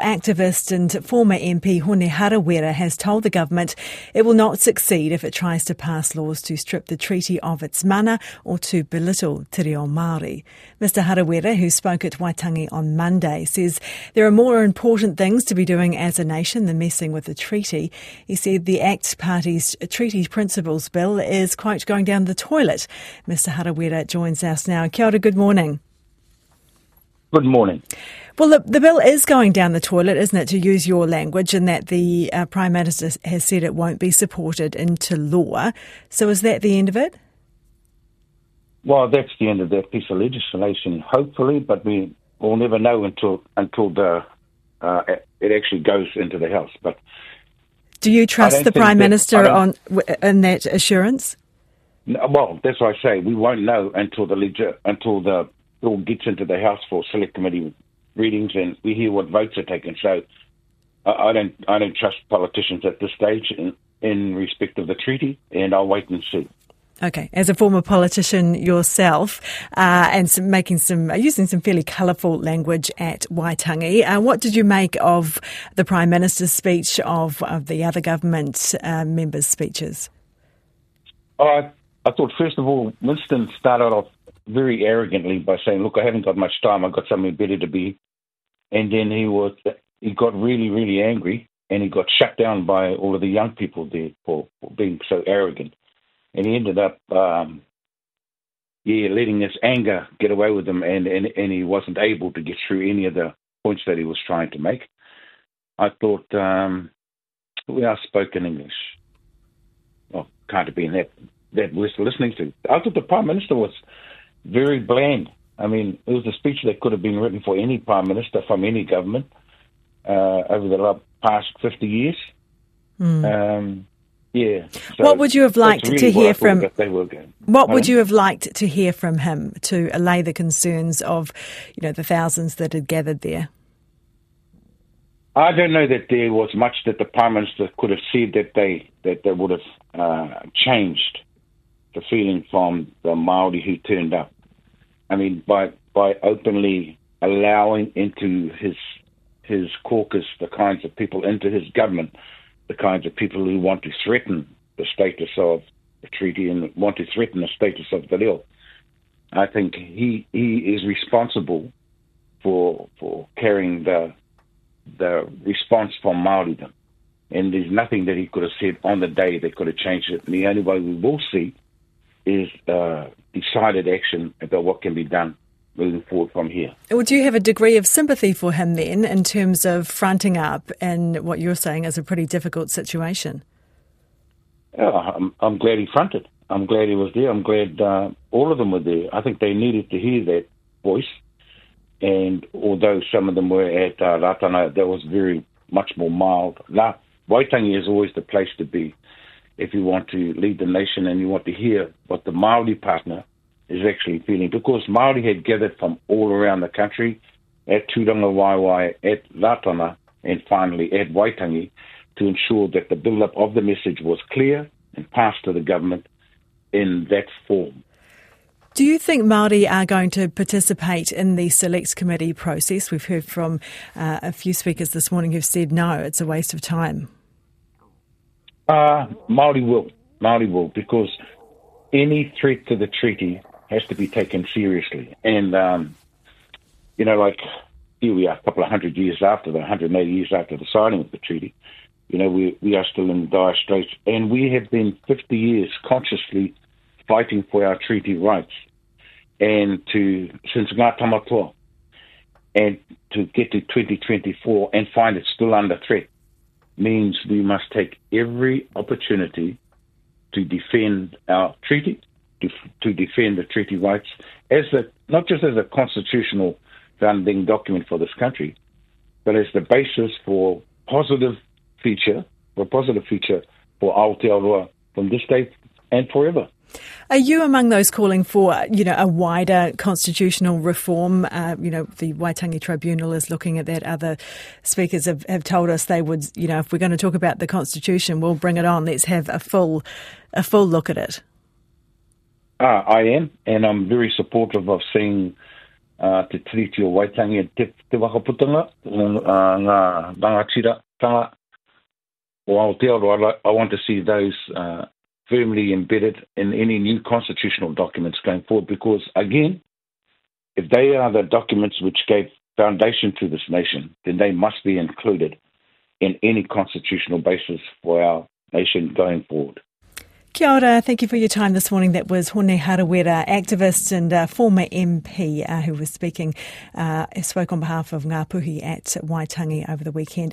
Activist and former MP Hone Harawira has told the government it will not succeed if it tries to pass laws to strip the treaty of its mana or to belittle te reo Māori. Mr Harawira, who spoke at Waitangi on Monday, says there are more important things to be doing as a nation than messing with the treaty. He said the Act Party's Treaty Principles Bill is, quote, going down the toilet. Mr Harawira joins us now. Kia ora, good morning. Good morning. Well, the bill is going down the toilet, isn't it, to use your language, and that the Prime Minister has said it won't be supported into law. So is that the end of it? Well, that's the end of that piece of legislation, hopefully, but we will never know until it actually goes into the House. But do you trust the Prime Minister in that assurance? No, well, that's what I say. We won't know until the it all gets into the House for select committee readings, and we hear what votes are taken. So I don't trust politicians at this stage in respect of the treaty, and I'll wait and see. Okay, as a former politician yourself, using some fairly colourful language at Waitangi, what did you make of the Prime Minister's speech, of the other government members' speeches? I thought, first of all, Winston started off very arrogantly by saying, look, I haven't got much time, I've got something better to be. And then he got really, really angry, and he got shut down by all of the young people there for being so arrogant. And he ended up, letting his anger get away with him, and he wasn't able to get through any of the points that he was trying to make. I thought, we are spoken English. Well, can't have been that worth listening to. I thought the Prime Minister was very bland. I mean, it was a speech that could have been written for any Prime Minister from any government over the past 50 years. Mm. So what would you have liked to hear from? What would you have liked to hear from him to allay the concerns of, the thousands that had gathered there? I don't know that there was much that the Prime Minister could have said that they would have changed the feeling from the Māori who turned up. I mean, by openly allowing into his caucus the kinds of people, into his government, the kinds of people who want to threaten the status of the treaty and want to threaten the status of the deal. I think he is responsible for carrying the response from Māoridom. And there's nothing that he could have said on the day that could have changed it. And the only way we will see is decided action about what can be done moving forward from here. Well, do you have a degree of sympathy for him then, in terms of fronting up and what you're saying is a pretty difficult situation? Yeah, I'm glad he fronted. I'm glad he was there. I'm glad all of them were there. I think they needed to hear that voice. And although some of them were at Rātana, that was very much more mild. Waitangi is always the place to be if you want to lead the nation and you want to hear what the Māori partner is actually feeling. Because Māori had gathered from all around the country at Tūranga Waiwai, at Rātana, and finally at Waitangi to ensure that the build-up of the message was clear and passed to the government in that form. Do you think Māori are going to participate in the Select Committee process? We've heard from a few speakers this morning who've said no, it's a waste of time. Māori will, because any threat to the treaty has to be taken seriously. And, here we are a couple of 180 years after the signing of the treaty, we are still in dire straits. And we have been 50 years consciously fighting for our treaty rights since Ngā Tamatoa, and to get to 2024 and find it still under threat means we must take every opportunity to defend our treaty, to defend the treaty rights, not just as a constitutional founding document for this country, but as the basis for a positive future for Aotearoa from this day and forever. Are you among those calling for, a wider constitutional reform? The Waitangi Tribunal is looking at that. Other speakers have told us they would, if we're going to talk about the Constitution, we'll bring it on. Let's have a full look at it. I am, and I'm very supportive of seeing te tiriti o Waitangi e te whakaputanga, ngā rangatira tanga o Aotearoa. I want to see those firmly embedded in any new constitutional documents going forward, because, again, if they are the documents which gave foundation to this nation, then they must be included in any constitutional basis for our nation going forward. Kia ora, thank you for your time this morning. That was Hone Harawira, activist and former MP who was spoke on behalf of Ngāpuhi at Waitangi over the weekend.